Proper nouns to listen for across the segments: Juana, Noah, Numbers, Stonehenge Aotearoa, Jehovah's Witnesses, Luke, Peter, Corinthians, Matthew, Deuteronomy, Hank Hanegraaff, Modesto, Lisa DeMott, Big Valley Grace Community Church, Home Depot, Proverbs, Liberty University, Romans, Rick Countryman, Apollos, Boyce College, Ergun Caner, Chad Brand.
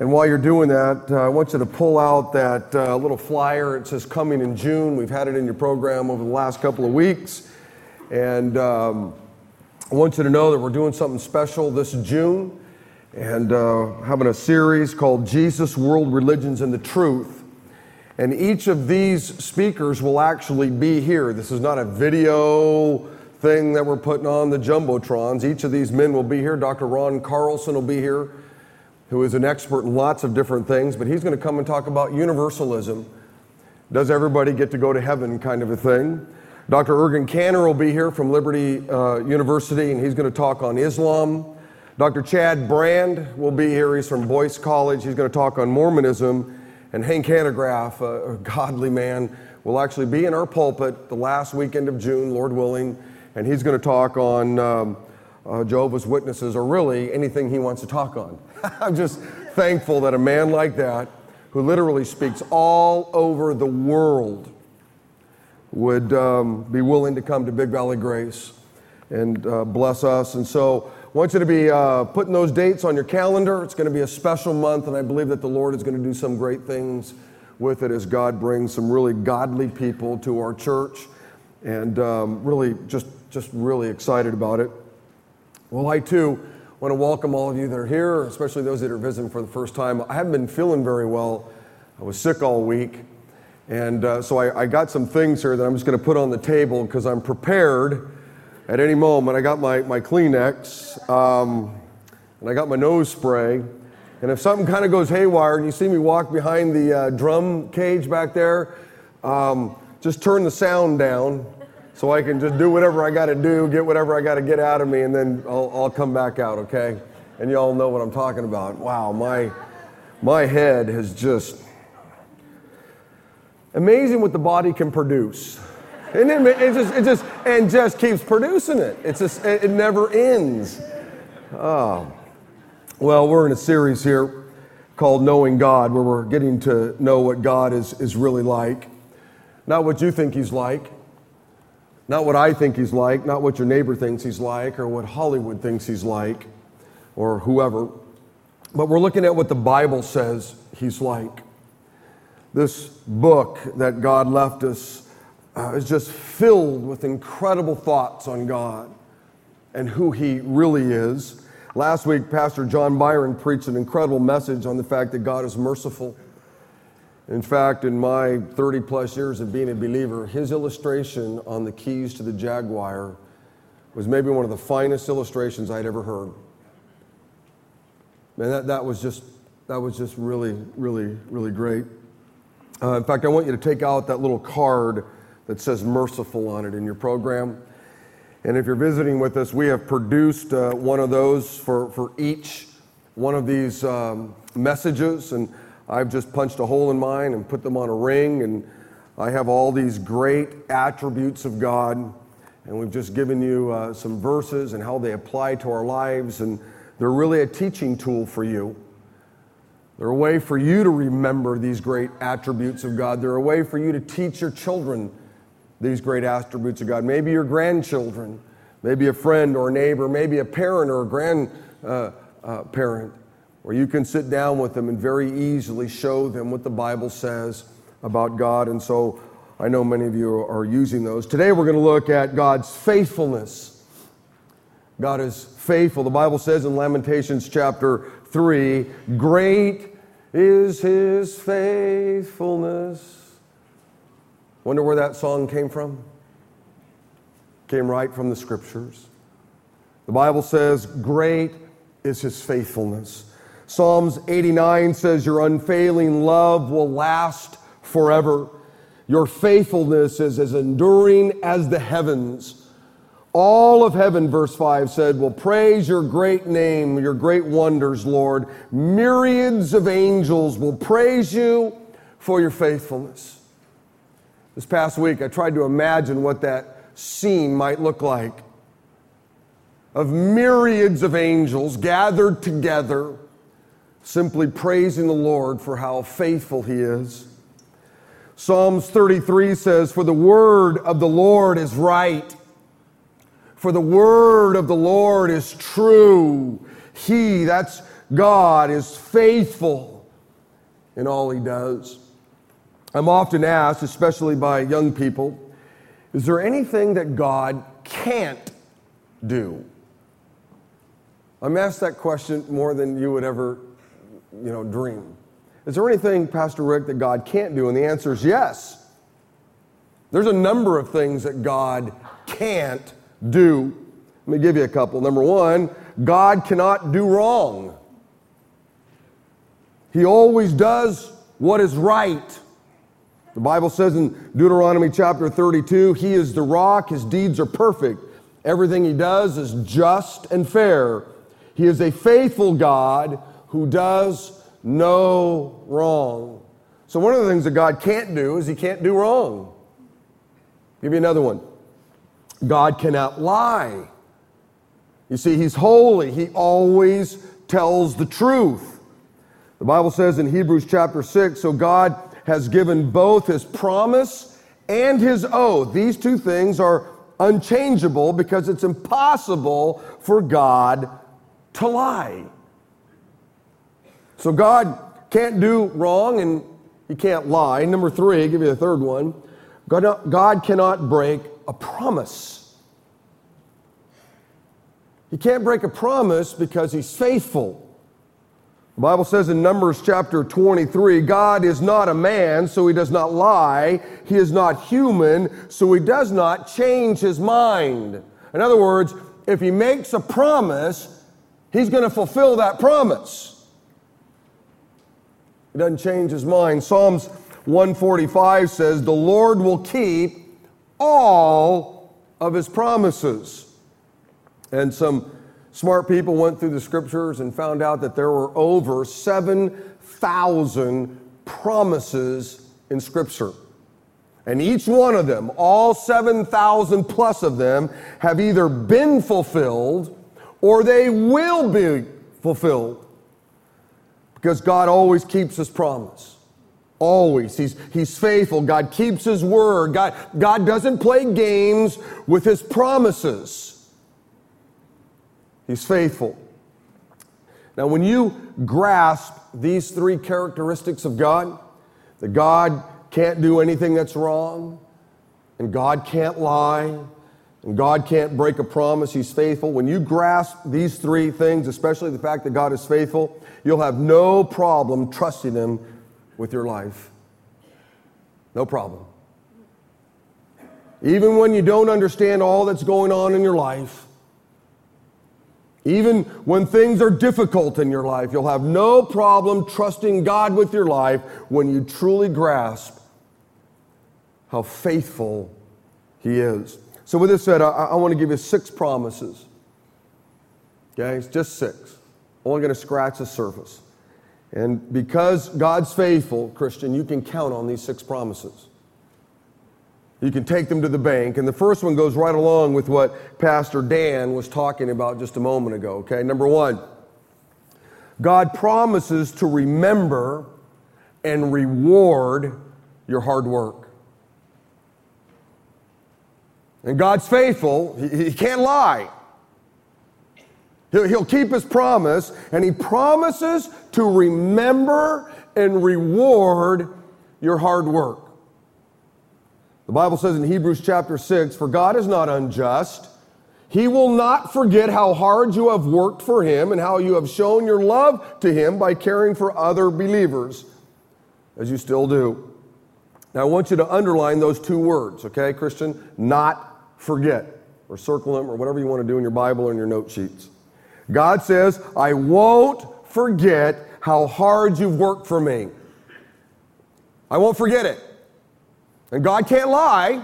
And while you're doing that, I want you to pull out that little flyer. It says coming in June. We've had it in your program over the last couple of weeks. And I want you to know that we're doing something special this June and having a series called Jesus, World, Religions, and the Truth. And each of these speakers will actually be here. This is not a video thing that we're putting on the Jumbotrons. Each of these men will be here. Dr. Ron Carlson will be here, who is an expert in lots of different things, but he's going to come and talk about universalism. Does everybody get to go to heaven kind of a thing? Dr. Ergun Caner will be here from Liberty University, and he's going to talk on Islam. Dr. Chad Brand will be here. He's from Boyce College. He's going to talk on Mormonism. And Hank Hanegraaff, a godly man, will actually be in our pulpit the last weekend of June, Lord willing, and he's going to talk on Jehovah's Witnesses, or really anything he wants to talk on. I'm just thankful that a man like that, who literally speaks all over the world, would be willing to come to Big Valley Grace and bless us. And so I want you to be putting those dates on your calendar. It's going to be a special month, and I believe that the Lord is going to do some great things with it as God brings some really godly people to our church, and really just really excited about it. Well, I too want to welcome all of you that are here, especially those that are visiting for the first time. I haven't been feeling very well. I was sick all week. And so I got some things here that I'm just going to put on the table because I'm prepared at any moment. I got my Kleenex and I got my nose spray. And if something kind of goes haywire and you see me walk behind the drum cage back there, just turn the sound down. So I can just do whatever I got to do, get whatever I got to get out of me, and then I'll come back out, okay? And y'all know what I'm talking about. Wow, my head has just... Amazing what the body can produce. And it just keeps producing it. It never ends. Oh. Well, we're in a series here called Knowing God, where we're getting to know what God is really like. Not what you think he's like. Not what I think he's like, not what your neighbor thinks he's like, or what Hollywood thinks he's like, or whoever. But we're looking at what the Bible says he's like. This book that God left us is just filled with incredible thoughts on God and who he really is. Last week, Pastor John Byron preached an incredible message on the fact that God is merciful. In fact, in my 30-plus years of being a believer, his illustration on the keys to the Jaguar was maybe one of the finest illustrations I'd ever heard. Man, that was just really, really, really great. In fact, I want you to take out that little card that says merciful on it in your program. And if you're visiting with us, we have produced one of those for each one of these messages, and I've just punched a hole in mine and put them on a ring, and I have all these great attributes of God, and we've just given you some verses and how they apply to our lives, and they're really a teaching tool for you. They're a way for you to remember these great attributes of God. They're a way for you to teach your children these great attributes of God, maybe your grandchildren, maybe a friend or a neighbor, maybe a parent or a grandparent. Where you can sit down with them and very easily show them what the Bible says about God. And so I know many of you are using those. Today we're going to look at God's faithfulness. God is faithful. The Bible says in Lamentations chapter 3, great is his faithfulness. Wonder where that song came from? Came right from the scriptures. The Bible says great is his faithfulness. Psalms 89 says, your unfailing love will last forever. Your faithfulness is as enduring as the heavens. All of heaven, verse 5 said, will praise your great name, your great wonders, Lord. Myriads of angels will praise you for your faithfulness. This past week, I tried to imagine what that scene might look like. Of myriads of angels gathered together, simply praising the Lord for how faithful he is. Psalms 33 says, for the word of the Lord is right. For the word of the Lord is true. He, that's God is faithful in all he does. I'm often asked, especially by young people, is there anything that God can't do? I'm asked that question more than you would ever, dream. Is there anything, Pastor Rick, that God can't do? And the answer is yes. There's a number of things that God can't do. Let me give you a couple. Number one, God cannot do wrong. He always does what is right. The Bible says in Deuteronomy chapter 32, he is the rock, his deeds are perfect. Everything he does is just and fair. He is a faithful God who does no wrong. So one of the things that God can't do is he can't do wrong. I'll give you another one. God cannot lie. You see, he's holy. He always tells the truth. The Bible says in Hebrews chapter 6, so God has given both his promise and his oath. These two things are unchangeable because it's impossible for God to lie. So God can't do wrong and he can't lie. Number three, I'll give you the third one. God cannot break a promise. He can't break a promise because he's faithful. The Bible says in Numbers chapter 23, God is not a man, so he does not lie. He is not human, so he does not change his mind. In other words, if he makes a promise, he's going to fulfill that promise. He doesn't change his mind. Psalms 145 says, the Lord will keep all of his promises. And some smart people went through the scriptures and found out that there were over 7,000 promises in scripture. And each one of them, all 7,000 plus of them, have either been fulfilled or they will be fulfilled. Because God always keeps his promise. Always. He's faithful. God keeps his word. God doesn't play games with his promises. He's faithful. Now, when you grasp these three characteristics of God, that God can't do anything that's wrong, and God can't lie, and God can't break a promise, he's faithful. When you grasp these three things, especially the fact that God is faithful, you'll have no problem trusting him with your life. No problem. Even when you don't understand all that's going on in your life, even when things are difficult in your life, you'll have no problem trusting God with your life when you truly grasp how faithful he is. So with this said, I want to give you 6 promises. Okay, it's just 6. I'm only going to scratch the surface. And because God's faithful, Christian, you can count on these 6 promises. You can take them to the bank. And the first one goes right along with what Pastor Dan was talking about just a moment ago, okay? Number one, God promises to remember and reward your hard work. And God's faithful. He can't lie. He'll keep his promise, and he promises to remember and reward your hard work. The Bible says in Hebrews chapter 6, for God is not unjust. He will not forget how hard you have worked for him and how you have shown your love to him by caring for other believers, as you still do. Now I want you to underline those 2 words, okay, Christian? Not forget, or circle them, or whatever you want to do in your Bible or in your note sheets. God says, I won't forget how hard you've worked for me. I won't forget it. And God can't lie.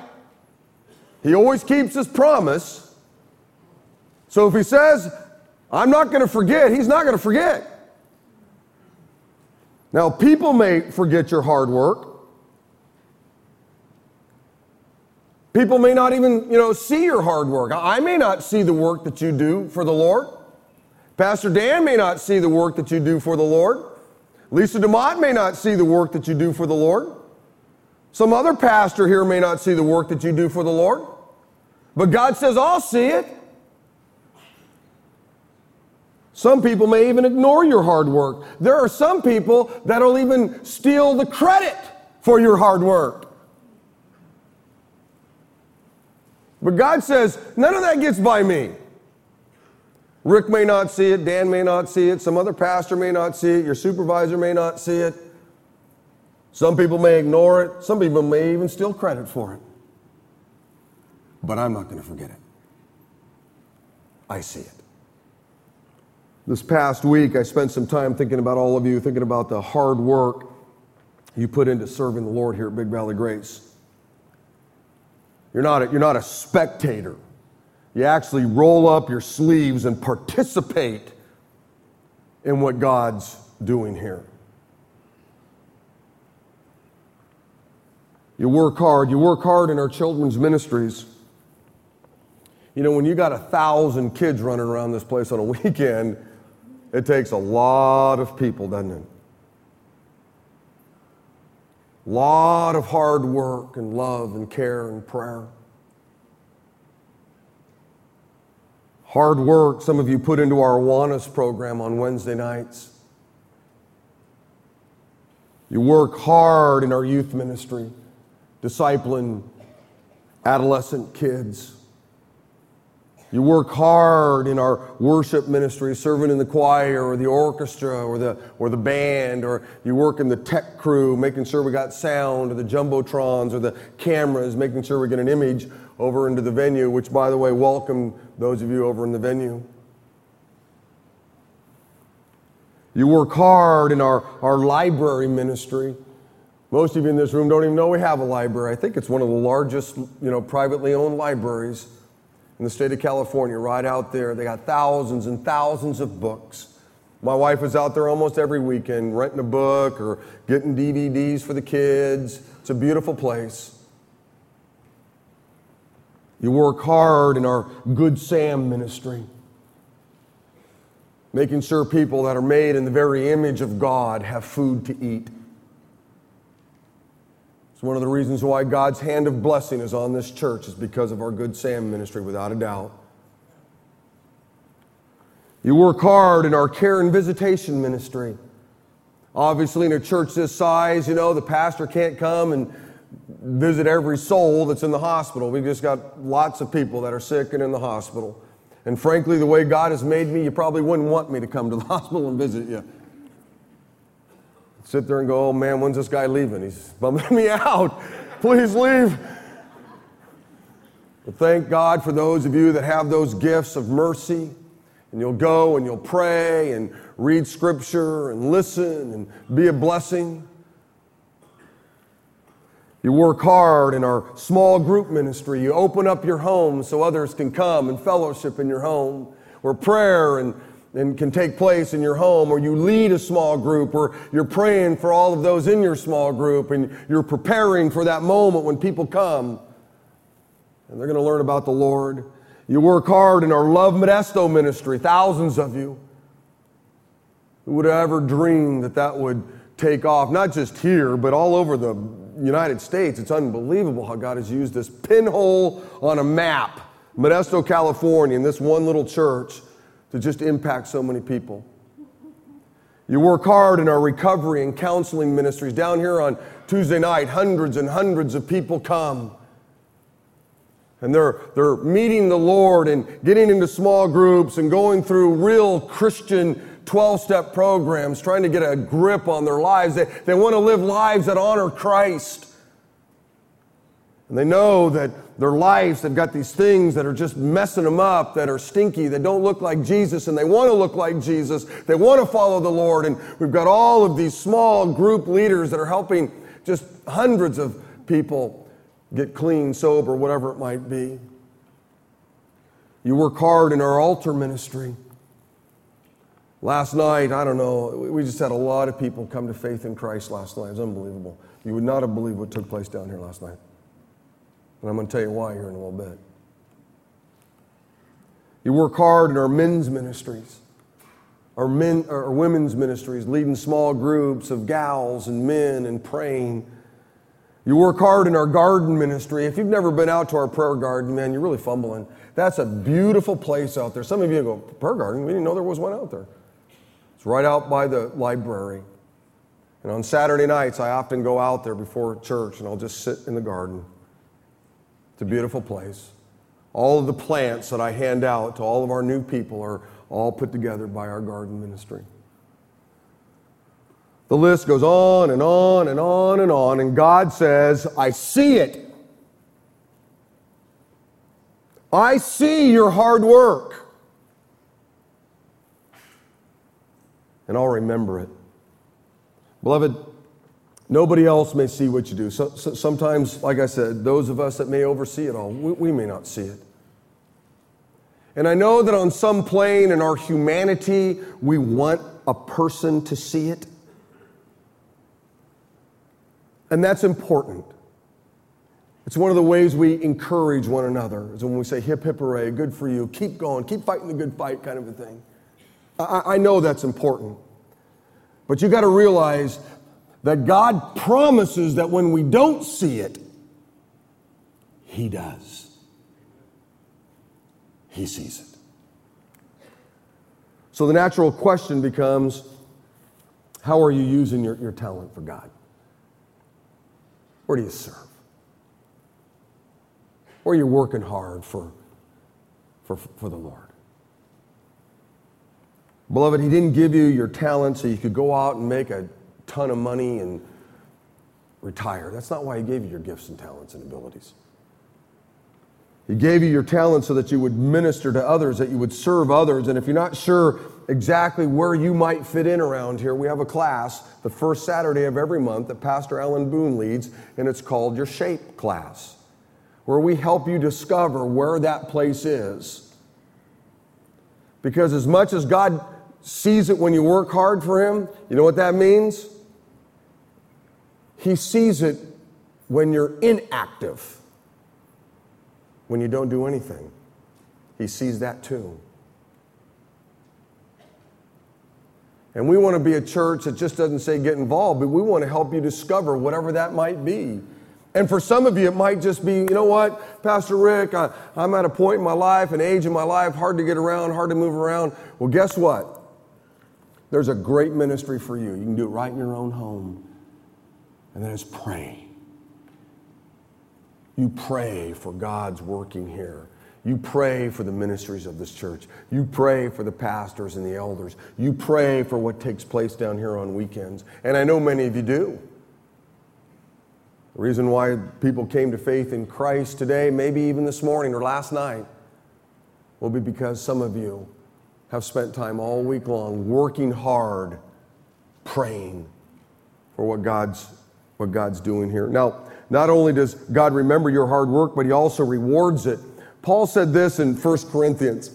He always keeps his promise. So if he says, I'm not going to forget, he's not going to forget. Now, people may forget your hard work. People may not even, see your hard work. I may not see the work that you do for the Lord. Pastor Dan may not see the work that you do for the Lord. Lisa DeMott may not see the work that you do for the Lord. Some other pastor here may not see the work that you do for the Lord, but God says, I'll see it. Some people may even ignore your hard work. There are some people that'll even steal the credit for your hard work. But God says, none of that gets by me. Rick may not see it. Dan may not see it. Some other pastor may not see it. Your supervisor may not see it. Some people may ignore it. Some people may even steal credit for it. But I'm not going to forget it. I see it. This past week, I spent some time thinking about all of you, thinking about the hard work you put into serving the Lord here at Big Valley Grace. You're not a spectator. You actually roll up your sleeves and participate in what God's doing here. You work hard. You work hard in our children's ministries. You know, when you got 1,000 kids running around this place on a weekend, it takes a lot of people, doesn't it? A lot of hard work and love and care and prayer. Hard work some of you put into our Juana's program on Wednesday nights. You work hard in our youth ministry, discipling adolescent kids. You work hard in our worship ministry, serving in the choir or the orchestra or the band, or you work in the tech crew, making sure we got sound, or the jumbotrons, or the cameras, making sure we get an image over into the venue, which, by the way, welcome those of you over in the venue. You work hard in our library ministry. Most of you in this room don't even know we have a library. I think it's one of the largest, privately owned libraries in the state of California, right out there. They got thousands and thousands of books. My wife is out there almost every weekend renting a book or getting DVDs for the kids. It's a beautiful place. You work hard in our Good Sam ministry, making sure people that are made in the very image of God have food to eat. It's one of the reasons why God's hand of blessing is on this church, is because of our Good Sam ministry, without a doubt. You work hard in our care and visitation ministry. Obviously, in a church this size, the pastor can't come and visit every soul that's in the hospital. We've just got lots of people that are sick and in the hospital. And frankly, the way God has made me, you probably wouldn't want me to come to the hospital and visit you. Sit there and go, oh man, when's this guy leaving? He's bumming me out. Please leave. But thank God for those of you that have those gifts of mercy. And you'll go and you'll pray and read scripture and listen and be a blessing. You work hard in our small group ministry. You open up your home so others can come and fellowship in your home, where prayer and can take place in your home, or you lead a small group, or you're praying for all of those in your small group, and you're preparing for that moment when people come and they're going to learn about the Lord. You work hard in our Love Modesto ministry, thousands of you. Who would have ever dreamed that would take off, not just here, but all over the United States? It's unbelievable how God has used this pinhole on a map, Modesto, California, in this one little church, to just impact so many people. You work hard in our recovery and counseling ministries. Down here on Tuesday night, hundreds and hundreds of people come. And they're meeting the Lord and getting into small groups and going through real Christian 12-step programs, trying to get a grip on their lives. They want to live lives that honor Christ. And they know that their lives have got these things that are just messing them up, that are stinky, that don't look like Jesus, and they want to look like Jesus. They want to follow the Lord. And we've got all of these small group leaders that are helping just hundreds of people get clean, sober, whatever it might be. You work hard in our altar ministry. Last night, we just had a lot of people come to faith in Christ last night. It was unbelievable. You would not have believed what took place down here last night. And I'm going to tell you why here in a little bit. You work hard in our men's ministries, our women's ministries, leading small groups of gals and men and praying. You work hard in our garden ministry. If you've never been out to our prayer garden, man, you're really fumbling. That's a beautiful place out there. Some of you go, Prayer Garden? We didn't know there was one out there. It's right out by the library. And on Saturday nights, I often go out there before church, and I'll just sit in the garden. It's a beautiful place. All of the plants that I hand out to all of our new people are all put together by our garden ministry. The list goes on and on and on and on, and God says, I see it. I see your hard work. And I'll remember it. Beloved, nobody else may see what you do. So sometimes, like I said, those of us that may oversee it all, we may not see it. And I know that on some plane in our humanity, we want a person to see it. And that's important. It's one of the ways we encourage one another. It's when we say, hip, hip, hooray, good for you, keep going, keep fighting the good fight kind of a thing. I know that's important. But you got to realize that God promises that when we don't see it, He does. He sees it. So the natural question becomes, how are you using your talent for God? Where do you serve? Or you're working hard for the Lord. Beloved, He didn't give you your talent so you could go out and make a ton of money and retire. That's not why He gave you your gifts and talents and abilities. He gave you your talent so that you would minister to others, that you would serve others. And if you're not sure exactly where you might fit in around here, we have a class the first Saturday of every month that Pastor Alan Boone leads, and it's called Your Shape Class, where we help you discover where that place is. Because as much as God sees it when you work hard for Him, you know what that means? He sees it when you're inactive, when you don't do anything. He sees that too. And we want to be a church that just doesn't say get involved, but we want to help you discover whatever that might be. And for some of you, it might just be, you know what, Pastor Rick, I'm at a point in my life, an age in my life, hard to get around, hard to move around. Well, guess what? There's a great ministry for you. You can do it right in your own home. And that is pray. You pray for God's working here. You pray for the ministries of this church. You pray for the pastors and the elders. You pray for what takes place down here on weekends. And I know many of you do. The reason why people came to faith in Christ today, maybe even this morning or last night, will be because some of you have spent time all week long working hard, praying for what God's doing here. Now, not only does God remember your hard work, but He also rewards it. Paul said this in 1 Corinthians.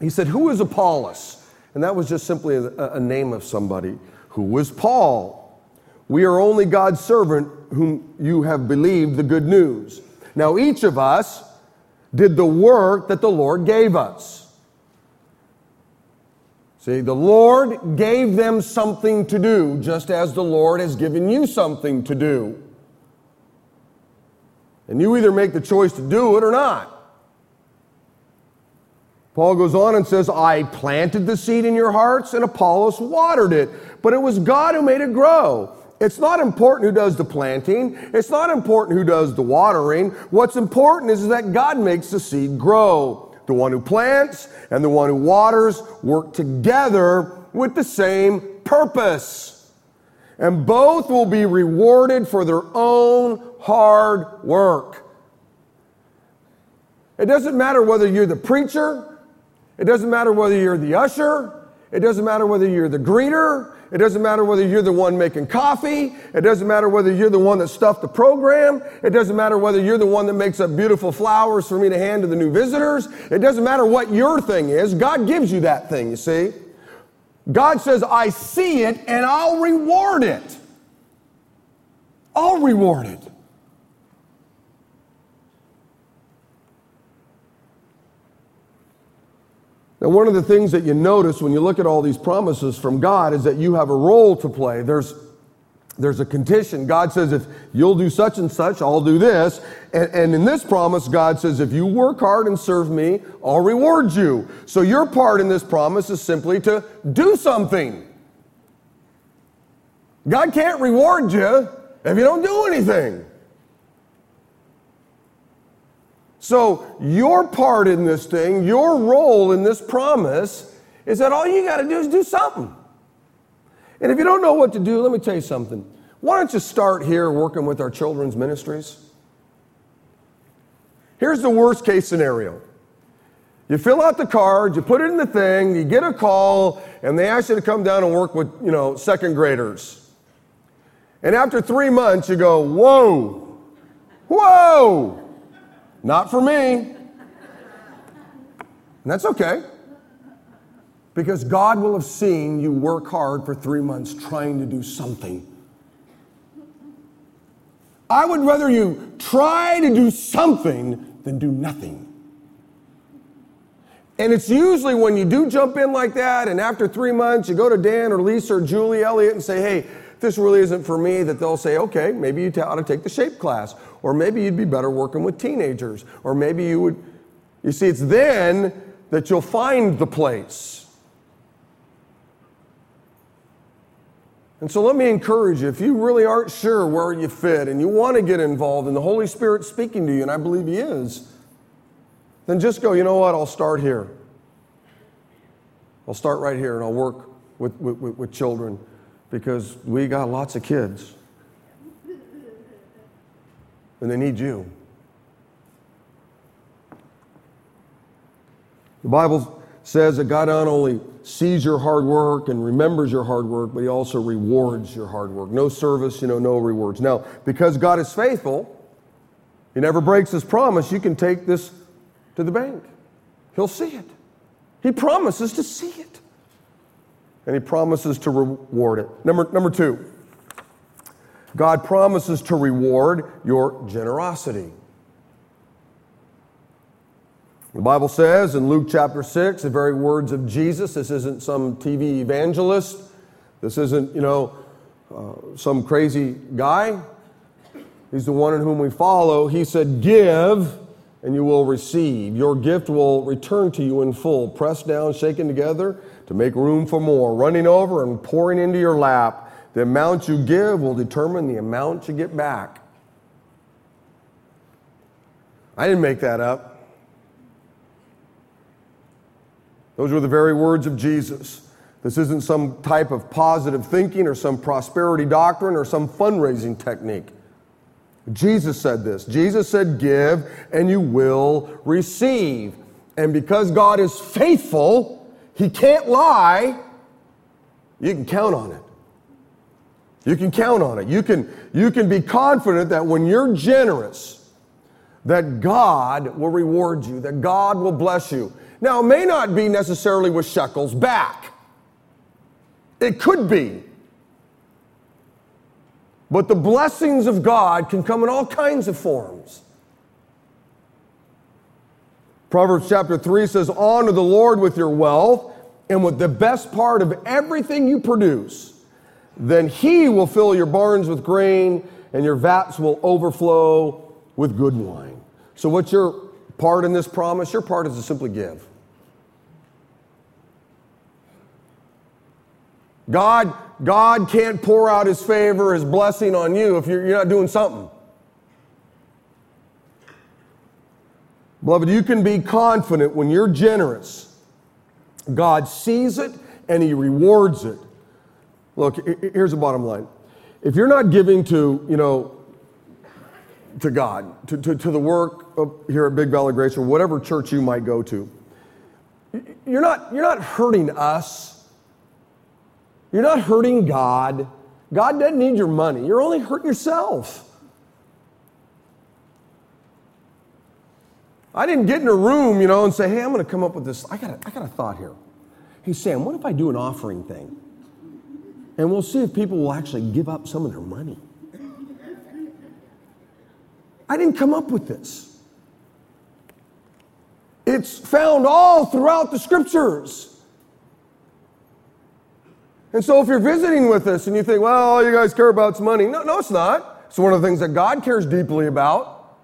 He said, who is Apollos? And that was just simply a name of somebody. Who was Paul? We are only God's servant whom you have believed the good news. Now each of us did the work that the Lord gave us. See, the Lord gave them something to do, just as the Lord has given you something to do. And you either make the choice to do it or not. Paul goes on and says, I planted the seed in your hearts and Apollos watered it, but it was God who made it grow. It's not important who does the planting. It's not important who does the watering. What's important is that God makes the seed grow. The one who plants and the one who waters work together with the same purpose. And both will be rewarded for their own hard work. It doesn't matter whether you're the preacher. It doesn't matter whether you're the usher. It doesn't matter whether you're the greeter. It doesn't matter whether you're the one making coffee. It doesn't matter whether you're the one that stuffed the program. It doesn't matter whether you're the one that makes up beautiful flowers for me to hand to the new visitors. It doesn't matter what your thing is. God gives you that thing, you see. God says, I see it and I'll reward it. I'll reward it. Now, one of the things that you notice when you look at all these promises from God is that you have a role to play. There's There's a condition. God says, if you'll do such and such, I'll do this. And in this promise, God says, if you work hard and serve me, I'll reward you. So your part in this promise is simply to do something. God can't reward you if you don't do anything. So your part in this thing, your role in this promise, is that all you got to do is do something. And if you don't know what to do, let me tell you something. Why don't you start here working with our children's ministries? Here's the worst case scenario. You fill out the card, you put it in the thing, you get a call, and they ask you to come down and work with, second graders. And after 3 months, you go, whoa, not for me. And that's okay. Because God will have seen you work hard for 3 months trying to do something. I would rather you try to do something than do nothing. And it's usually when you do jump in like that, and after 3 months you go to Dan or Lisa or Julie Elliott and say, hey, this really isn't for me, that they'll say, okay, maybe you ought to take the shape class, or maybe you'd be better working with teenagers, or maybe you would, you see, it's then that you'll find the place. And so let me encourage you, if you really aren't sure where you fit and you want to get involved and the Holy Spirit's speaking to you, and I believe He is, then just go, you know what, I'll start here. I'll start right here and I'll work with children because we got lots of kids and they need you. The Bible says that God not only sees your hard work and remembers your hard work, but He also rewards your hard work. No service, no rewards. Now, because God is faithful, He never breaks His promise, you can take this to the bank. He'll see it. He promises to see it. And He promises to reward it. Number two, God promises to reward your generosity. The Bible says in Luke chapter 6, the very words of Jesus, this isn't some TV evangelist, this isn't, some crazy guy. He's the one in whom we follow. He said, give and you will receive. Your gift will return to you in full, pressed down, shaken together to make room for more, running over and pouring into your lap. The amount you give will determine the amount you get back. I didn't make that up. Those were the very words of Jesus. This isn't some type of positive thinking or some prosperity doctrine or some fundraising technique. Jesus said this. Jesus said, give and you will receive. And because God is faithful, He can't lie, you can count on it. You can count on it. You can be confident that when you're generous, that God will reward you, that God will bless you. Now, it may not be necessarily with shekels back. It could be. But the blessings of God can come in all kinds of forms. Proverbs chapter 3 says, honor the Lord with your wealth and with the best part of everything you produce. Then He will fill your barns with grain and your vats will overflow with good wine. So what's your part in this promise? Your part is to simply give. God can't pour out His favor, His blessing on you if you're not doing something. Beloved, you can be confident when you're generous. God sees it and He rewards it. Look, here's the bottom line. If you're not giving to God, to the work of here at Big Valley Grace or whatever church you might go to, you're not hurting us. You're not hurting God. God doesn't need your money. You're only hurting yourself. I didn't get in a room, and say, hey, I'm going to come up with this. I got a thought here. Hey, Sam, what if I do an offering thing? And we'll see if people will actually give up some of their money. I didn't come up with this. It's found all throughout the Scriptures. And so if you're visiting with us and you think, well, all you guys care about is money. No, it's not. It's one of the things that God cares deeply about.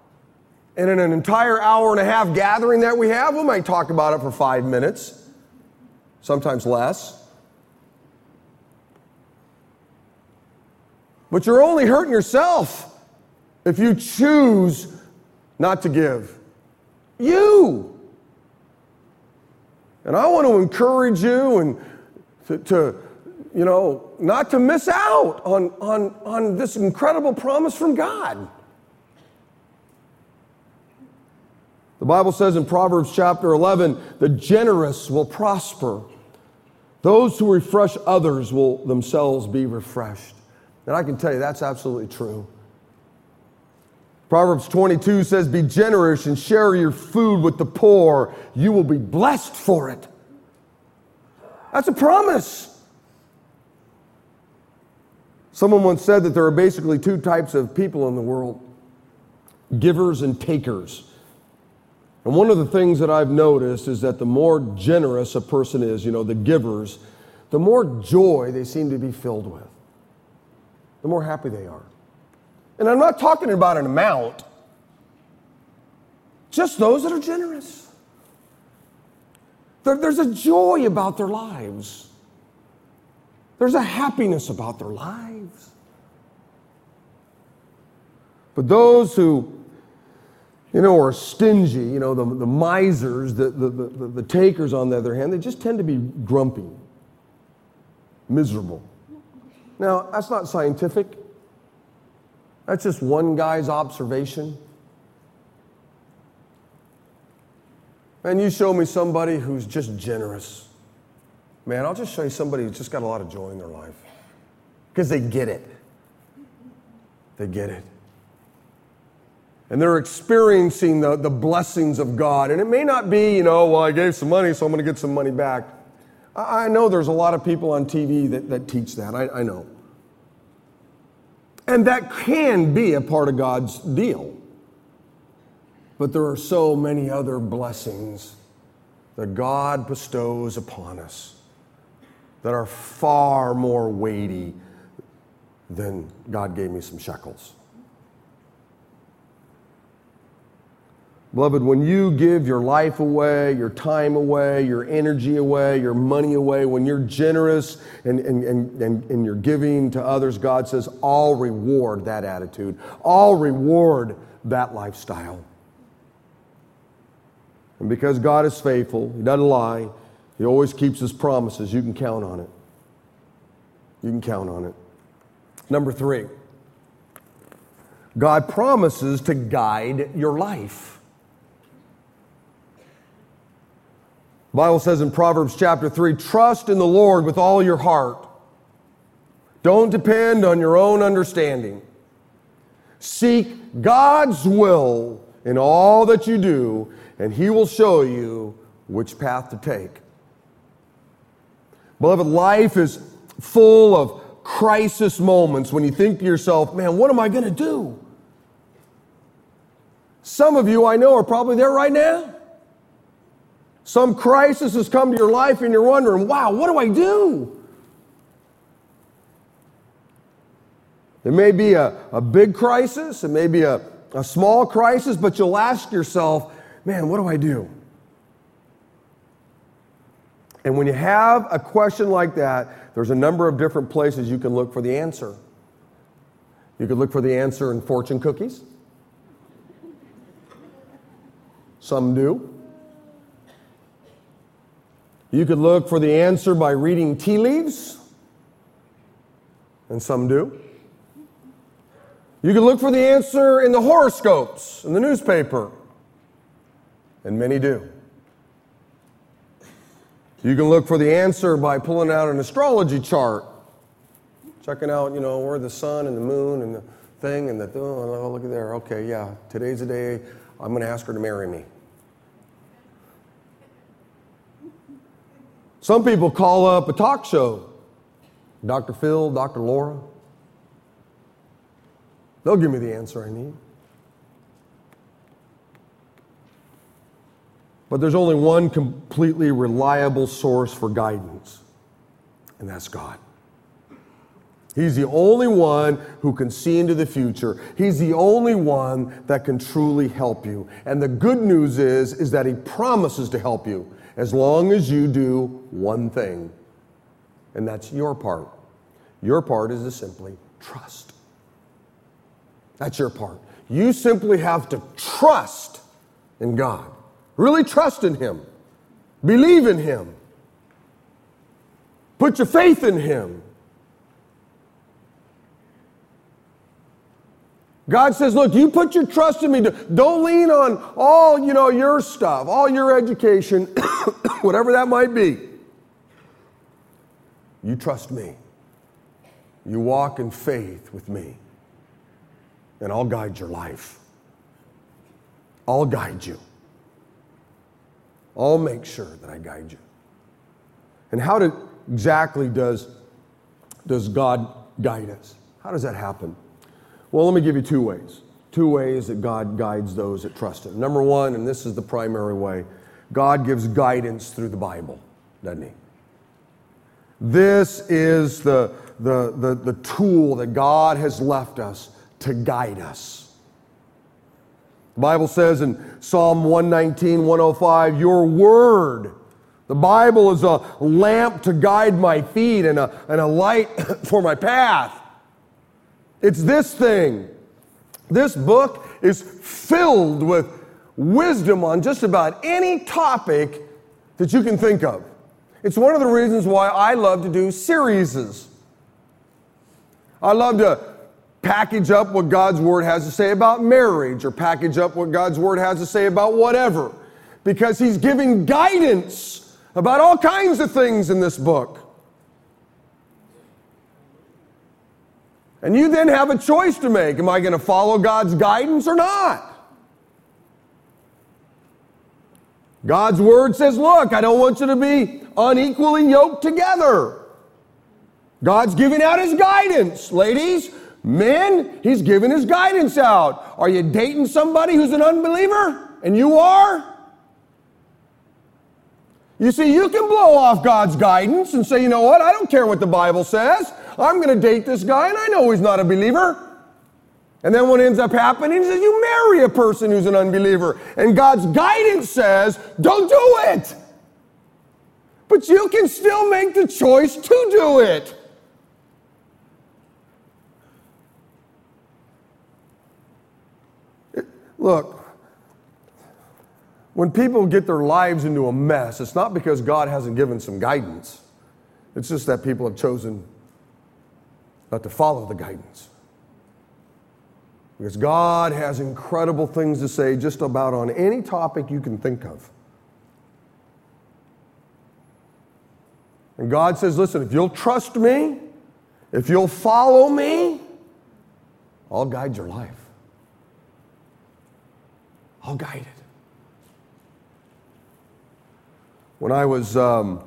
And in an entire hour and a half gathering that we have, we might talk about it for 5 minutes, sometimes less. But you're only hurting yourself if you choose not to give. You. And I want to encourage you and to not to miss out on this incredible promise from God. The Bible says in Proverbs chapter 11, the generous will prosper. Those who refresh others will themselves be refreshed. And I can tell you that's absolutely true. Proverbs 22 says, be generous and share your food with the poor. You will be blessed for it. That's a promise. Someone once said that there are basically two types of people in the world, givers and takers. And one of the things that I've noticed is that the more generous a person is, the givers, the more joy they seem to be filled with, the more happy they are. And I'm not talking about an amount, just those that are generous. There's a joy about their lives. There's a happiness about their lives. But those who, are stingy, the misers, the takers on the other hand, they just tend to be grumpy, miserable. Now, that's not scientific. That's just one guy's observation. And you show me somebody who's just generous. Man, I'll just show you somebody who's just got a lot of joy in their life. Because they get it. They get it. And they're experiencing the blessings of God. And it may not be, I gave some money, so I'm going to get some money back. I know there's a lot of people on TV that teach that. I know. And that can be a part of God's deal. But there are so many other blessings that God bestows upon us that are far more weighty than God gave me some shekels. Beloved, when you give your life away, your time away, your energy away, your money away, when you're generous and you're giving to others, God says, I'll reward that attitude. I'll reward that lifestyle. And because God is faithful, He doesn't lie, He always keeps His promises. You can count on it. You can count on it. Number 3, God promises to guide your life. The Bible says in Proverbs chapter 3, trust in the Lord with all your heart. Don't depend on your own understanding. Seek God's will in all that you do, and He will show you which path to take. Beloved, life is full of crisis moments when you think to yourself, man, what am I going to do? Some of you I know are probably there right now. Some crisis has come to your life and you're wondering, wow, what do I do? It may be a big crisis, it may be a small crisis, but you'll ask yourself, man, what do I do? And when you have a question like that, there's a number of different places you can look for the answer. You could look for the answer in fortune cookies. Some do. You could look for the answer by reading tea leaves, and some do. You could look for the answer in the horoscopes, in the newspaper, and many do. You can look for the answer by pulling out an astrology chart, checking out, where the sun and the moon and the thing and oh, look at there, okay, yeah, today's the day I'm going to ask her to marry me. Some people call up a talk show, Dr. Phil, Dr. Laura. They'll give me the answer I need. But there's only one completely reliable source for guidance, and that's God. He's the only one who can see into the future. He's the only one that can truly help you. And the good news is that he promises to help you as long as you do one thing. And that's your part. Your part is to simply trust. That's your part. You simply have to trust in God. Really trust in him. Believe in him. Put your faith in him. God says, look, you put your trust in me. Don't lean on all, your stuff, all your education, whatever that might be. You trust me. You walk in faith with me. And I'll guide your life. I'll guide you. I'll make sure that I guide you. And how exactly does God guide us? How does that happen? Well, let me give you two ways. Two ways that God guides those that trust him. Number one, and this is the primary way, God gives guidance through the Bible, doesn't he? This is the tool that God has left us to guide us. The Bible says in Psalm 119, 105, your word, the Bible, is a lamp to guide my feet and a light for my path. It's this thing. This book is filled with wisdom on just about any topic that you can think of. It's one of the reasons why I love to do series. I love to package up what God's Word has to say about marriage, or package up what God's Word has to say about whatever, because he's giving guidance about all kinds of things in this book. And you then have a choice to make. Am I going to follow God's guidance or not? God's word says, look, I don't want you to be unequally yoked together. God's giving out his guidance. Ladies, men, he's giving his guidance out. Are you dating somebody who's an unbeliever? And you are? You see, you can blow off God's guidance and say, you know what, I don't care what the Bible says. I'm going to date this guy, and I know he's not a believer. And then what ends up happening is you marry a person who's an unbeliever, and God's guidance says, don't do it. But you can still make the choice to do it. Look, when people get their lives into a mess, it's not because God hasn't given some guidance. It's just that people have chosen not to follow the guidance. Because God has incredible things to say just about on any topic you can think of. And God says, listen, if you'll trust me, if you'll follow me, I'll guide your life. I'll guide it. When I was a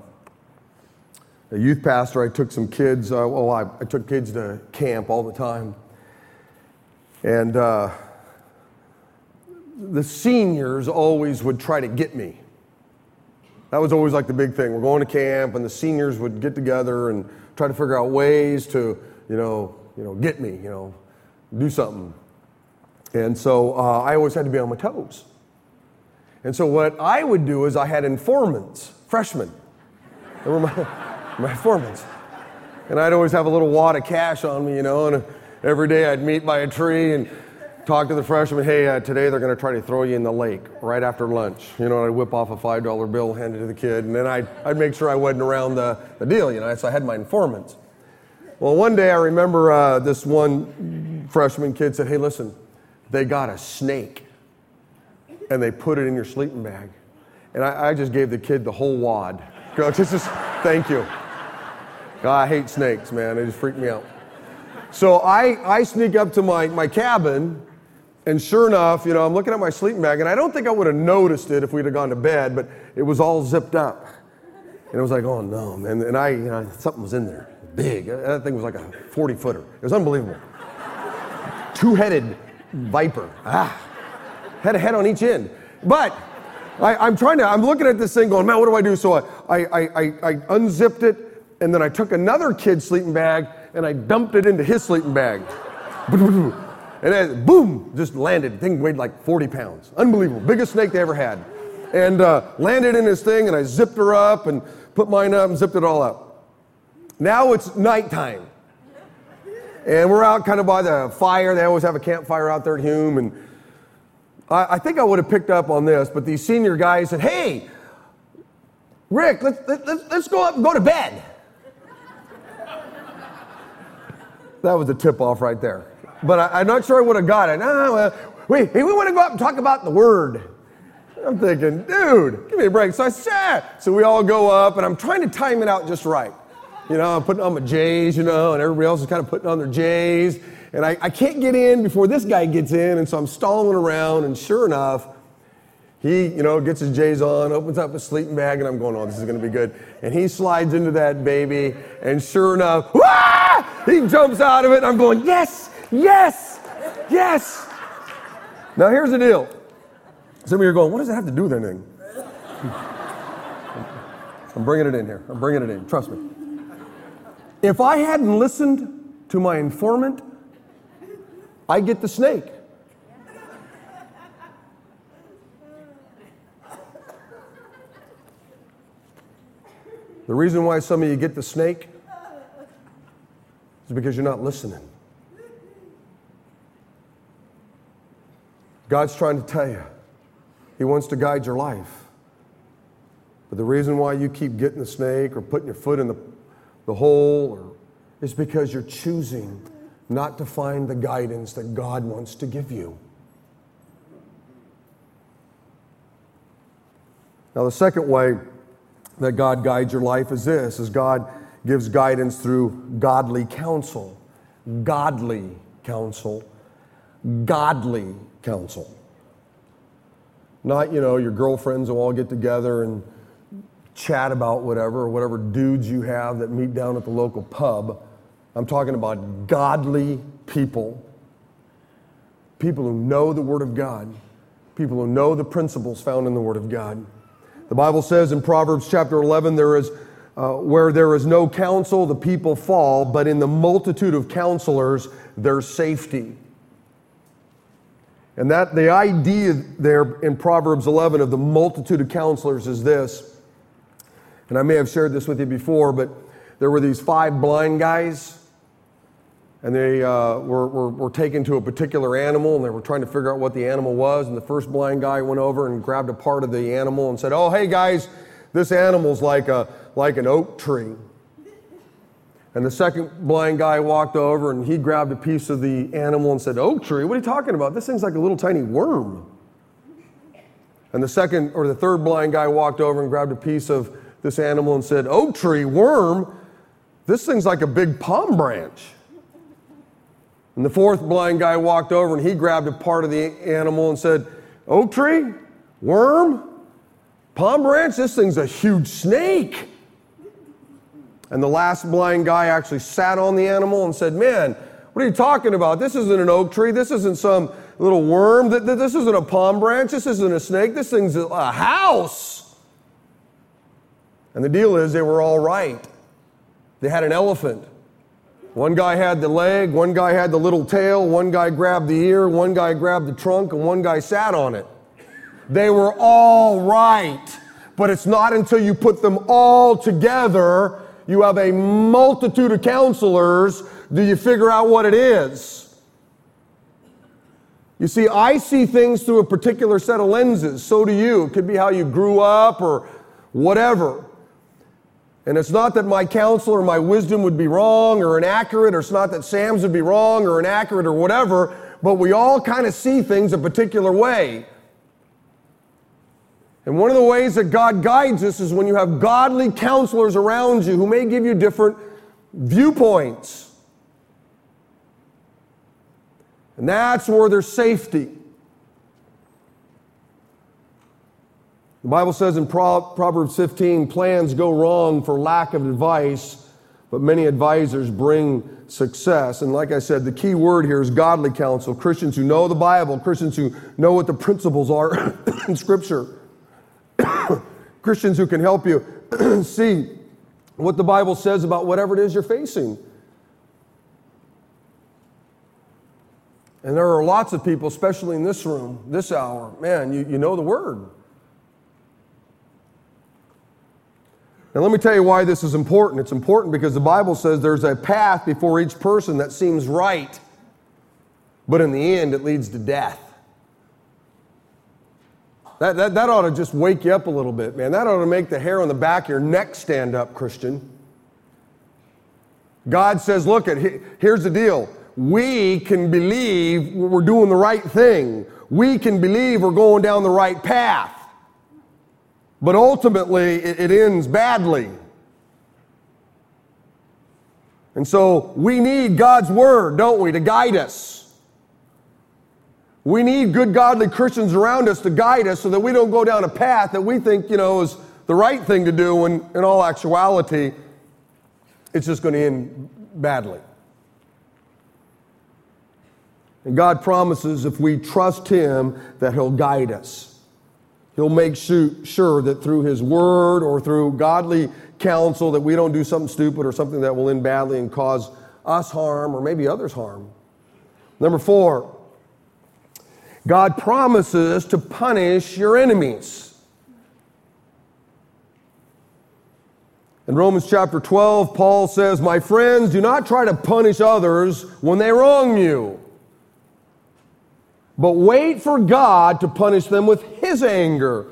youth pastor, I took some kids. I took kids to camp all the time. And the seniors always would try to get me. That was always like the big thing. We're going to camp, and the seniors would get together and try to figure out ways to, get me, do something. And so I always had to be on my toes. And so what I would do is I had informants, freshmen. They were my informants. And I'd always have a little wad of cash on me, and every day I'd meet by a tree and talk to the freshmen, hey, today they're going to try to throw you in the lake right after lunch. I'd whip off a $5 bill, hand it to the kid, and then I'd make sure I wasn't around the deal, so I had my informants. Well, one day I remember this one freshman kid said, hey, listen, they got a snake, and they put it in your sleeping bag. And I just gave the kid the whole wad. Thank you. God, I hate snakes, man. They just freak me out. So I sneak up to my cabin, and sure enough, I'm looking at my sleeping bag, and I don't think I would have noticed it if we'd have gone to bed, but it was all zipped up. And it was like, oh, no. And something was in there, big. That thing was like a 40-footer. It was unbelievable. Two-headed viper. Had a head on each end. But I'm looking at this thing going, man, what do I do? So I unzipped it, and then I took another kid's sleeping bag, and I dumped it into his sleeping bag. And it, boom, just landed. The thing weighed like 40 pounds. Unbelievable. Biggest snake they ever had. And landed in his thing, and I zipped her up and put mine up and zipped it all up. Now it's nighttime. And we're out kind of by the fire. They always have a campfire out there at Hume. And I think I would have picked up on this, but these senior guys said, hey, Rick, let's go up and go to bed. That was a tip-off right there. But I'm not sure I would have got it. We want to go up and talk about the Word. I'm thinking, dude, give me a break. So I said, so we all go up, and I'm trying to time it out just right. You know, I'm putting on my J's, you know, and everybody else is kind of putting on their J's. And I can't get in before this guy gets in, and so I'm stalling around, and sure enough, he, you know, gets his J's on, opens up his sleeping bag, and I'm going, oh, this is going to be good. And he slides into that baby, and sure enough, wah! He jumps out of it, and I'm going, yes, yes, yes. Now, here's the deal. Some of you are going, what does it have to do with anything? I'm bringing it in here. I'm bringing it in. Trust me. If I hadn't listened to my informant, I get the snake. The reason why some of you get the snake is because you're not listening. God's trying to tell you. He wants to guide your life. But the reason why you keep getting the snake or putting your foot in the hole is because you're choosing not to find the guidance that God wants to give you. Now, the second way that God guides your life is this, is God gives guidance through godly counsel. Godly counsel. Godly counsel. Not, you know, your girlfriends will all get together and chat about whatever dudes you have that meet down at the local pub. I'm talking about godly people. People who know the Word of God. People who know the principles found in the Word of God. The Bible says in Proverbs chapter 11, where there is no counsel, the people fall, but in the multitude of counselors, there's safety. And that the idea there in Proverbs 11 of the multitude of counselors is this, and I may have shared this with you before, but there were these 5 blind guys, and they were taken to a particular animal, and they were trying to figure out what the animal was, and the first blind guy went over and grabbed a part of the animal and said, oh, hey guys, this animal's like an oak tree. And the second blind guy walked over and he grabbed a piece of the animal and said, oak tree? What are you talking about? This thing's like a little tiny worm. And the third blind guy walked over and grabbed a piece of this animal and said, oak tree, worm? This thing's like a big palm branch. And the fourth blind guy walked over and he grabbed a part of the animal and said, oak tree, worm, palm branch? This thing's a huge snake. And the last blind guy actually sat on the animal and said, man, what are you talking about? This isn't an oak tree. This isn't some little worm. This isn't a palm branch. This isn't a snake. This thing's a house. And the deal is they were all right. They had an elephant. One guy had the leg. One guy had the little tail. One guy grabbed the ear. One guy grabbed the trunk. And one guy sat on it. They were all right. But it's not until you put them all together, you have a multitude of counselors, do you figure out what it is? You see, I see things through a particular set of lenses. So do you. It could be how you grew up or whatever. And it's not that my counsel or my wisdom would be wrong or inaccurate, or it's not that Sam's would be wrong or inaccurate or whatever, but we all kind of see things a particular way. And one of the ways that God guides us is when you have godly counselors around you who may give you different viewpoints. And that's where there's safety. The Bible says in Proverbs 15, plans go wrong for lack of advice, but many advisors bring success. And like I said, the key word here is godly counsel. Christians who know the Bible, Christians who know what the principles are in Scripture. Christians who can help you see what the Bible says about whatever it is you're facing. And there are lots of people, especially in this room, this hour, man, you know the word. Now let me tell you why this is important. It's important because the Bible says there's a path before each person that seems right, but in the end it leads to death. That ought to just wake you up a little bit, man. That ought to make the hair on the back of your neck stand up, Christian. God says, look, here's the deal. We can believe we're doing the right thing. We can believe we're going down the right path. But ultimately, it ends badly. And so we need God's word, don't we, to guide us. We need good, godly Christians around us to guide us so that we don't go down a path that we think, is the right thing to do when, in all actuality, it's just going to end badly. And God promises if we trust Him that He'll guide us. He'll make sure that through His word or through godly counsel that we don't do something stupid or something that will end badly and cause us harm or maybe others harm. Number 4. God promises to punish your enemies. In Romans chapter 12, Paul says, "My friends, do not try to punish others when they wrong you, but wait for God to punish them with His anger.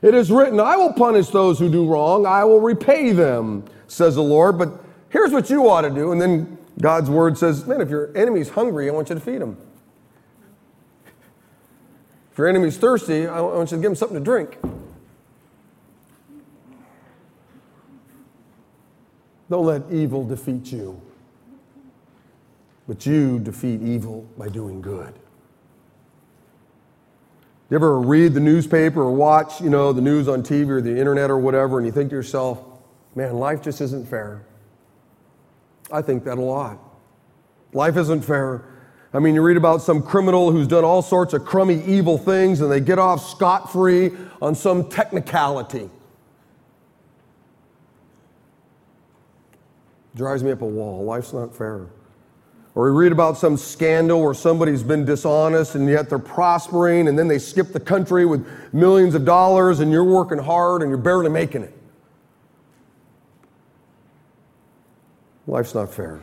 It is written, I will punish those who do wrong, I will repay them, says the Lord." But here's what you ought to do. And then God's word says, man, if your enemy's hungry, I want you to feed him. If your enemy's thirsty, I want you to give him something to drink. Don't let evil defeat you, but you defeat evil by doing good. You ever read the newspaper or watch, the news on TV or the internet or whatever, and you think to yourself, man, life just isn't fair. I think that a lot. Life isn't fair. I mean, you read about some criminal who's done all sorts of crummy, evil things, and they get off scot-free on some technicality. Drives me up a wall. Life's not fair. Or we read about some scandal where somebody's been dishonest, and yet they're prospering, and then they skip the country with millions of dollars, and you're working hard, and you're barely making it. Life's not fair.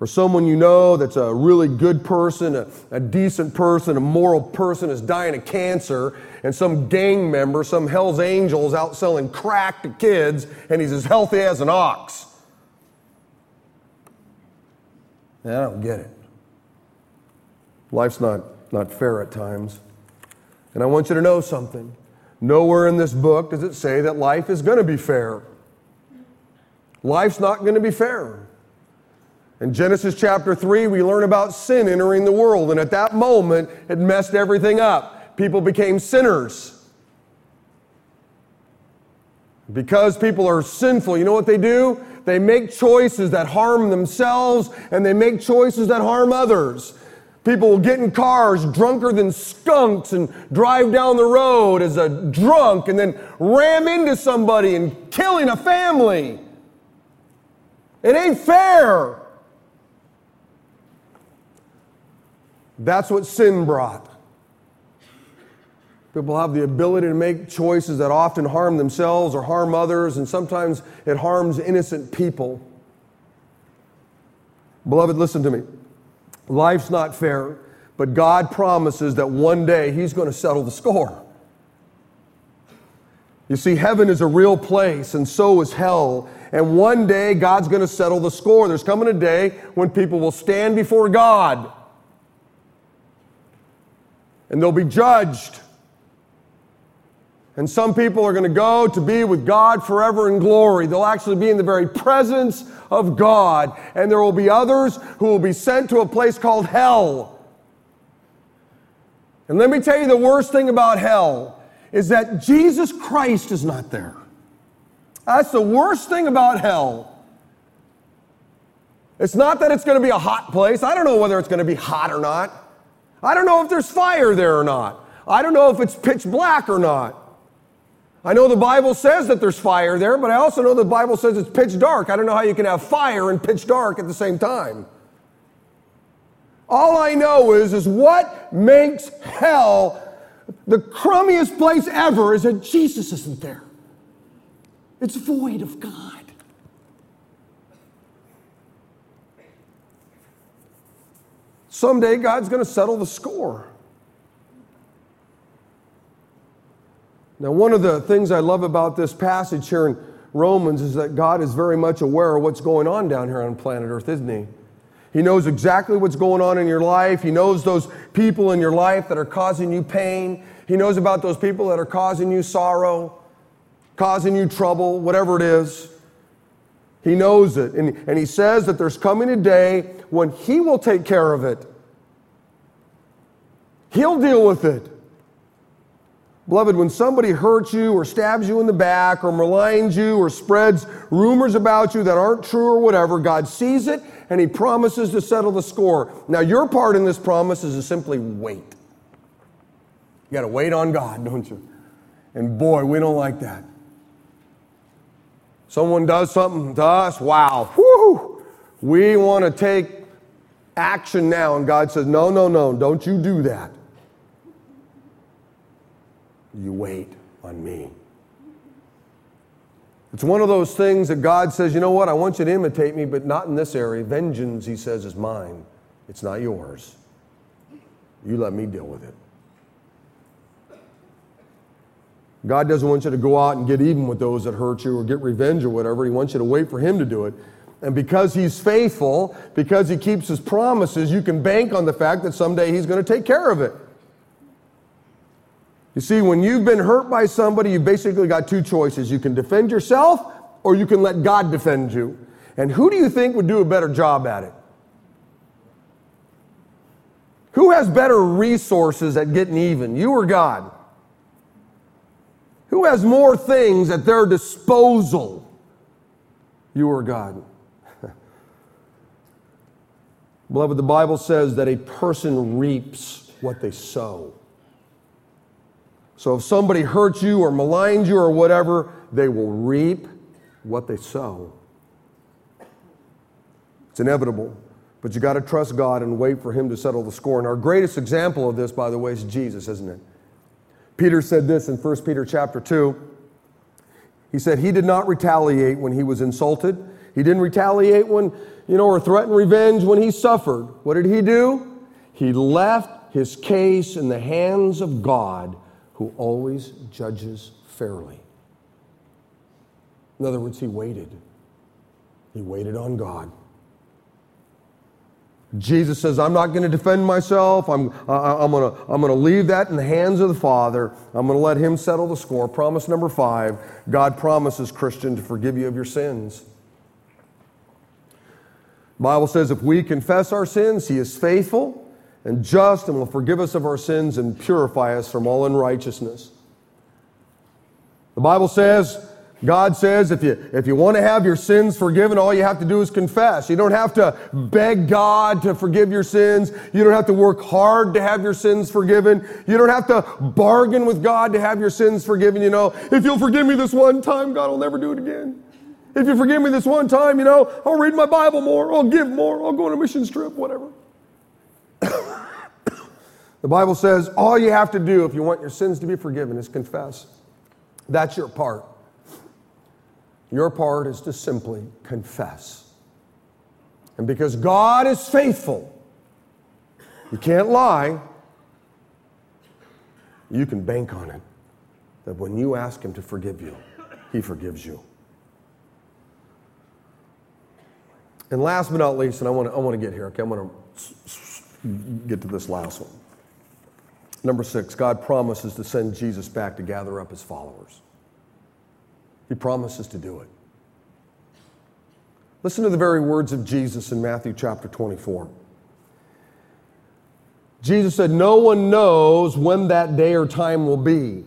Or someone you know that's a really good person, a decent person, a moral person is dying of cancer, and some gang member, some Hell's Angels out selling crack to kids, and he's as healthy as an ox. Man, I don't get it. Life's not fair at times. And I want you to know something. Nowhere in this book does it say that life is going to be fair. Life's not going to be fair. In Genesis chapter 3, we learn about sin entering the world, and at that moment, it messed everything up. People became sinners. Because people are sinful, you know what they do? They make choices that harm themselves, and they make choices that harm others. People will get in cars drunker than skunks and drive down the road as a drunk and then ram into somebody and killing a family. It ain't fair. That's what sin brought. People have the ability to make choices that often harm themselves or harm others, and sometimes it harms innocent people. Beloved, listen to me. Life's not fair, but God promises that one day He's going to settle the score. You see, heaven is a real place, and so is hell. And one day God's going to settle the score. There's coming a day when people will stand before God. And they'll be judged. And some people are going to go to be with God forever in glory. They'll actually be in the very presence of God. And there will be others who will be sent to a place called hell. And let me tell you, the worst thing about hell is that Jesus Christ is not there. That's the worst thing about hell. It's not that it's going to be a hot place. I don't know whether it's going to be hot or not. I don't know if there's fire there or not. I don't know if it's pitch black or not. I know the Bible says that there's fire there, but I also know the Bible says it's pitch dark. I don't know how you can have fire and pitch dark at the same time. All I know is what makes hell the crummiest place ever is that Jesus isn't there. It's void of God. Someday God's going to settle the score. Now, one of the things I love about this passage here in Romans is that God is very much aware of what's going on down here on planet Earth, isn't he? He knows exactly what's going on in your life. He knows those people in your life that are causing you pain. He knows about those people that are causing you sorrow, causing you trouble, whatever it is. He knows it. And he says that there's coming a day when he will take care of it. He'll deal with it. Beloved, when somebody hurts you or stabs you in the back or maligns you or spreads rumors about you that aren't true or whatever, God sees it and he promises to settle the score. Now, your part in this promise is to simply wait. You got to wait on God, don't you? And boy, we don't like that. Someone does something to us, wow, whoo, we want to take action now. And God says, no, don't you do that. You wait on me. It's one of those things that God says, you know what, I want you to imitate me, but not in this area. Vengeance, he says, is mine. It's not yours. You let me deal with it. God doesn't want you to go out and get even with those that hurt you or get revenge or whatever. He wants you to wait for him to do it. And because he's faithful, because he keeps his promises, you can bank on the fact that someday he's going to take care of it. You see, when you've been hurt by somebody, you've basically got two choices. You can defend yourself or you can let God defend you. And who do you think would do a better job at it? Who has better resources at getting even, you or God? Who has more things at their disposal? You or God? Beloved, the Bible says that a person reaps what they sow. So if somebody hurts you or maligns you or whatever, they will reap what they sow. It's inevitable, but you got to trust God and wait for him to settle the score. And our greatest example of this, by the way, is Jesus, isn't it? Peter said this in 1 Peter chapter 2. He said he did not retaliate when he was insulted. He didn't retaliate when, or threaten revenge when he suffered. What did he do? He left his case in the hands of God, who always judges fairly. In other words, he waited. He waited on God. Jesus says, I'm not going to defend myself. I'm going to leave that in the hands of the Father. I'm going to let him settle the score. Promise number 5, God promises, Christian, to forgive you of your sins. The Bible says if we confess our sins, he is faithful and just and will forgive us of our sins and purify us from all unrighteousness. The Bible says, God says if you want to have your sins forgiven, all you have to do is confess. You don't have to beg God to forgive your sins. You don't have to work hard to have your sins forgiven. You don't have to bargain with God to have your sins forgiven. If you'll forgive me this one time, God will never do it again. If you forgive me this one time, I'll read my Bible more. I'll give more. I'll go on a missions trip, whatever. The Bible says all you have to do if you want your sins to be forgiven is confess. That's your part. Your part is to simply confess. And because God is faithful, you can't lie. You can bank on it that when you ask him to forgive you, he forgives you. And last but not least, and I want to get here, okay? I'm going to get to this last one. Number 6, God promises to send Jesus back to gather up his followers. He promises to do it. Listen to the very words of Jesus in Matthew chapter 24. Jesus said, no one knows when that day or time will be.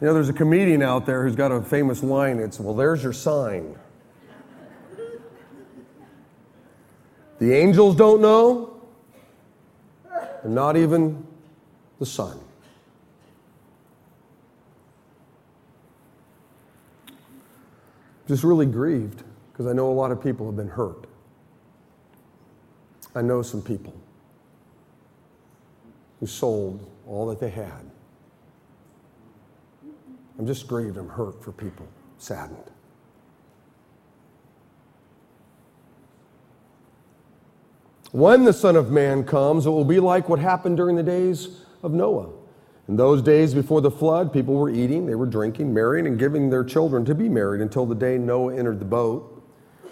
There's a comedian out there who's got a famous line. It's, well, there's your sign. The angels don't know. And not even the Son. just really grieved because I know a lot of people have been hurt. I know some people who sold all that they had. I'm just grieved. I'm hurt for people, saddened. When the Son of Man comes, it will be like what happened during the days of Noah. In those days before the flood, people were eating, they were drinking, marrying, and giving their children to be married until the day Noah entered the boat.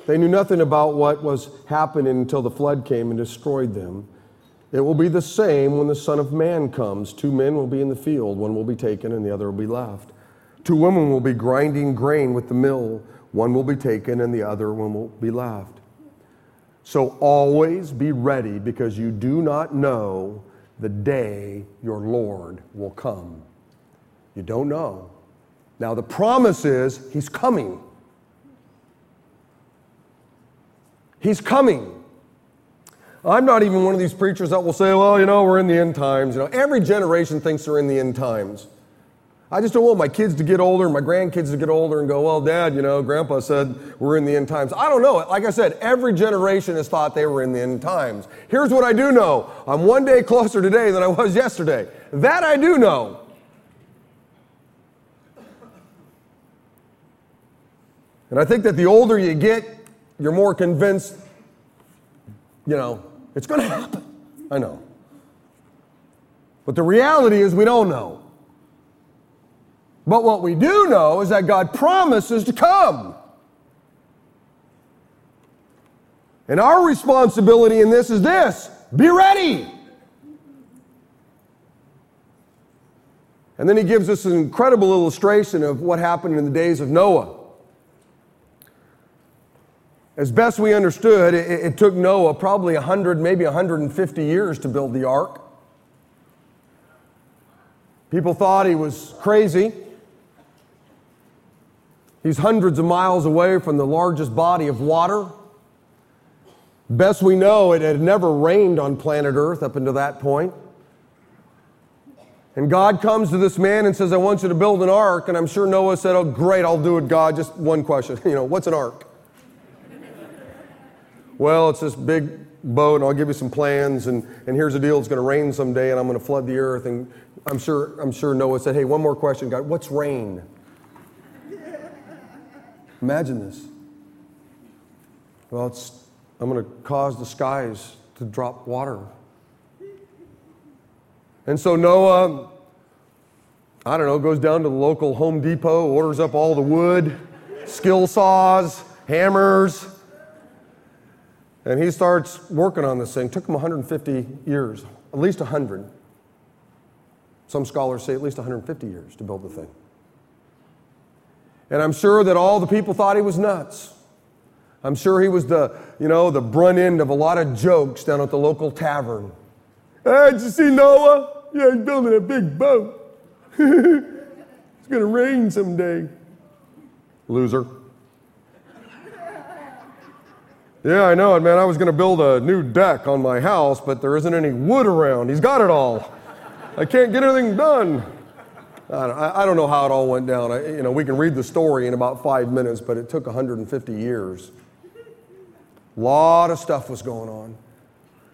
They knew nothing about what was happening until the flood came and destroyed them. It will be the same when the Son of Man comes. 2 men will be in the field, one will be taken and the other will be left. 2 women will be grinding grain with the mill, one will be taken and the other one will be left. So always be ready, because you do not know the day your Lord will come. You don't know. Now the promise is he's coming. He's coming. I'm not even one of these preachers that will say, well, you know, we're in the end times. You know, every generation thinks they're in the end times. I just don't want my kids to get older, my grandkids to get older and go, well, Dad, you know, Grandpa said we're in the end times. I don't know. Like I said, every generation has thought they were in the end times. Here's what I do know. I'm 1 day closer today than I was yesterday. That I do know. And I think that the older you get, you're more convinced, you know, it's going to happen. I know. But the reality is we don't know. But what we do know is that God promises to come. And our responsibility in this is this: be ready. And then he gives us an incredible illustration of what happened in the days of Noah. As best we understood, it took Noah probably 100, maybe 150 years to build the ark. People thought he was crazy. He's hundreds of miles away from the largest body of water. Best we know, it had never rained on planet Earth up until that point. And God comes to this man and says, I want you to build an ark. And I'm sure Noah said, oh, great, I'll do it, God. Just one question. You know, what's an ark? Well, it's this big boat, and I'll give you some plans, and here's the deal. It's going to rain someday, and I'm going to flood the earth. And I'm sure Noah said, hey, one more question, God. What's rain? Imagine this. Well, I'm going to cause the skies to drop water. And so Noah, I don't know, goes down to the local Home Depot, orders up all the wood, skill saws, hammers, and he starts working on this thing. Took him 150 years, at least 100. Some scholars say at least 150 years to build the thing. And I'm sure that all the people thought he was nuts. I'm sure he was the brunt end of a lot of jokes down at the local tavern. Hey, did you see Noah? Yeah, he's building a big boat. It's going to rain someday. Loser. Yeah, I know it, man. I was going to build a new deck on my house, but there isn't any wood around. He's got it all. I can't get anything done. I don't know how it all went down. We can read the story in about 5 minutes, but it took 150 years. A lot of stuff was going on.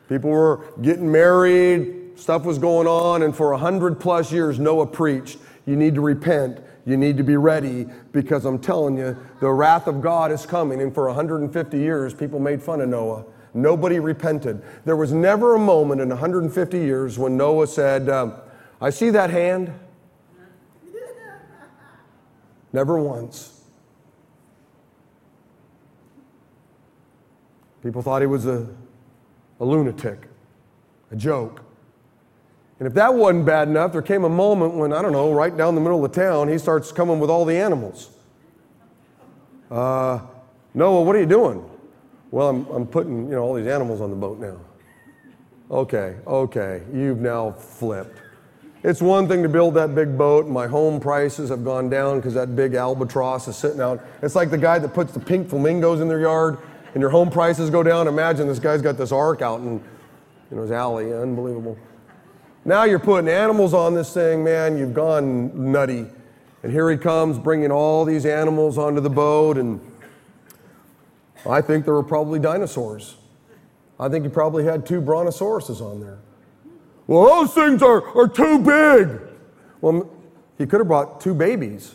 People were getting married. Stuff was going on. And for 100+ years, Noah preached, you need to repent. You need to be ready, because I'm telling you, the wrath of God is coming. And for 150 years, people made fun of Noah. Nobody repented. There was never a moment in 150 years when Noah said, I see that hand. Never once. People thought he was a lunatic, a joke. And if that wasn't bad enough, there came a moment when, I don't know, right down the middle of the town, he starts coming with all the animals. Noah, what are you doing? Well, I'm putting, all these animals on the boat now. Okay, you've now flipped. It's one thing to build that big boat. My home prices have gone down because that big albatross is sitting out. It's like the guy that puts the pink flamingos in their yard and your home prices go down. Imagine this guy's got this ark out in his alley. Unbelievable. Now you're putting animals on this thing, man. You've gone nutty. And here he comes bringing all these animals onto the boat, and I think there were probably dinosaurs. I think he probably had 2 brontosauruses on there. Well, those things are too big. Well, he could have brought 2 babies.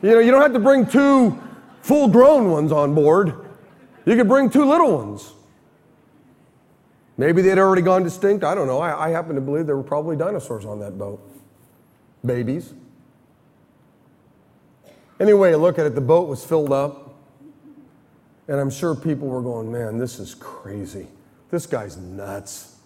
You know, you don't have to bring 2 full-grown ones on board. You could bring 2 little ones. Maybe they'd already gone extinct. I don't know. I happen to believe there were probably dinosaurs on that boat. Babies. Anyway, look at it. The boat was filled up. And I'm sure people were going, man, this is crazy. This guy's nuts.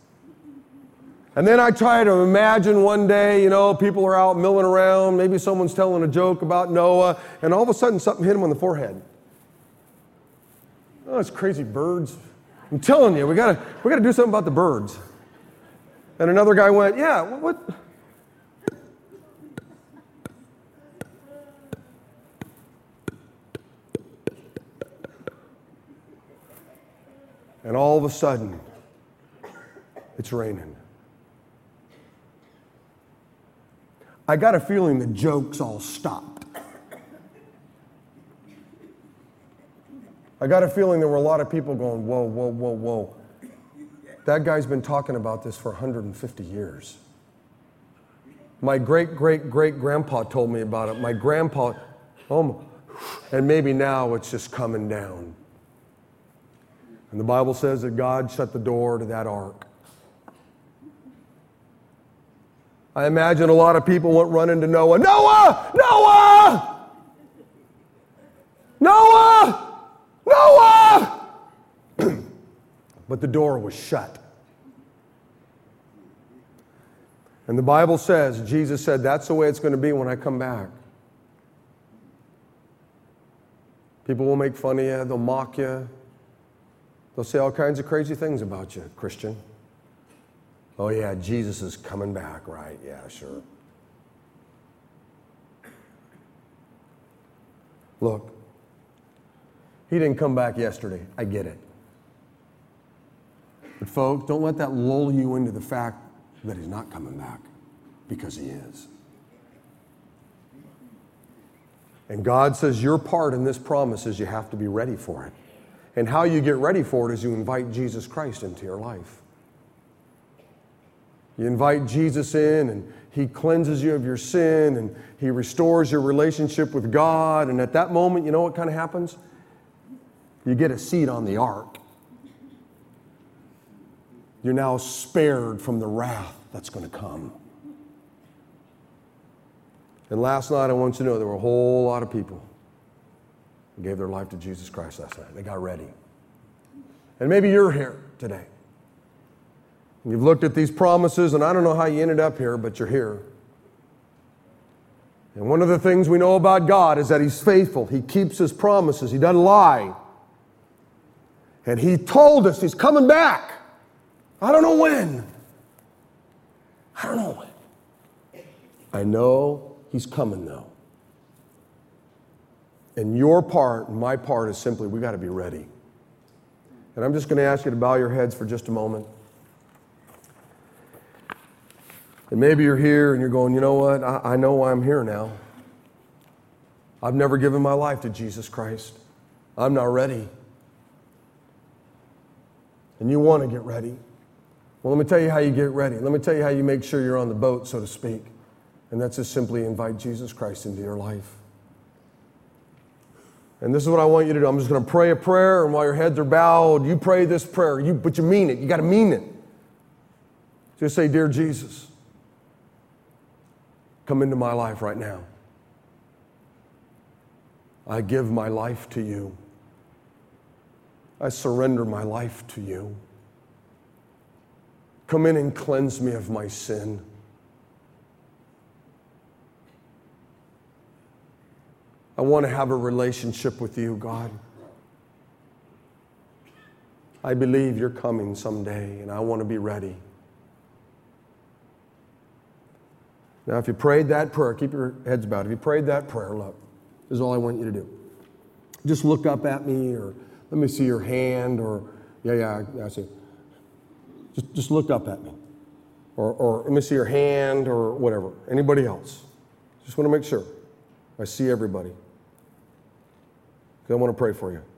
And then I try to imagine one day, you know, people are out milling around. Maybe someone's telling a joke about Noah. And all of a sudden, something hit him on the forehead. Oh, it's crazy birds. I'm telling you, we gotta do something about the birds. And another guy went, yeah, what? And all of a sudden, it's raining. I got a feeling the jokes all stopped. I got a feeling there were a lot of people going, whoa, whoa, whoa, whoa. That guy's been talking about this for 150 years. My great-great-great-grandpa told me about it. My grandpa, and maybe now it's just coming down. And the Bible says that God shut the door to that ark. I imagine a lot of people went running to Noah. Noah! Noah! Noah! Noah! But the door was shut. And the Bible says, Jesus said, that's the way it's going to be when I come back. People will make fun of you. They'll mock you. They'll say all kinds of crazy things about you, Christian. Oh, yeah, Jesus is coming back, right? Yeah, sure. Look, he didn't come back yesterday. I get it. But, folks, don't let that lull you into the fact that he's not coming back, because he is. And God says your part in this promise is you have to be ready for it. And how you get ready for it is you invite Jesus Christ into your life. You invite Jesus in, and he cleanses you of your sin, and he restores your relationship with God. And at that moment, you know what kind of happens? You get a seat on the ark. You're now spared from the wrath that's going to come. And last night, I want you to know there were a whole lot of people who gave their life to Jesus Christ last night. They got ready. And maybe you're here today. You've looked at these promises, and I don't know how you ended up here, but you're here. And one of the things we know about God is that he's faithful. He keeps his promises. He doesn't lie. And he told us he's coming back. I don't know when. I know he's coming, though. And your part and my part is simply we've got to be ready. And I'm just going to ask you to bow your heads for just a moment. And maybe you're here and you're going, you know what? I know why I'm here now. I've never given my life to Jesus Christ. I'm not ready. And you want to get ready. Well, let me tell you how you get ready. Let me tell you how you make sure you're on the boat, so to speak. And that's just simply invite Jesus Christ into your life. And this is what I want you to do. I'm just going to pray a prayer, and while your heads are bowed, you pray this prayer. But you mean it. You got to mean it. Just say, Dear Jesus, come into my life right now. I give my life to you. I surrender my life to you. Come in and cleanse me of my sin. I want to have a relationship with you, God. I believe you're coming someday, and I want to be ready. Now, if you prayed that prayer, keep your heads bowed. If you prayed that prayer, look, this is all I want you to do. Just look up at me, or let me see your hand, or, yeah, I see. Just look up at me. or let me see your hand or whatever. Anybody else? Just want to make sure I see everybody. Because I want to pray for you.